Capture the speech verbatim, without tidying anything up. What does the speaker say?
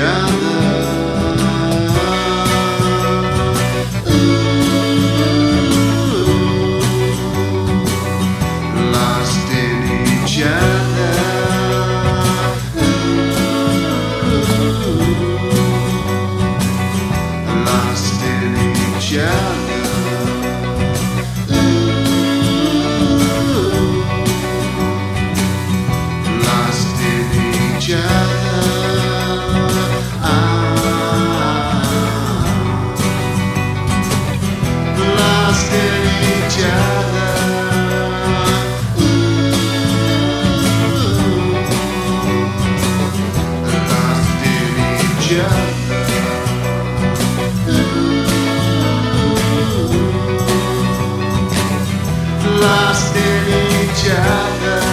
each other. Lost in each other.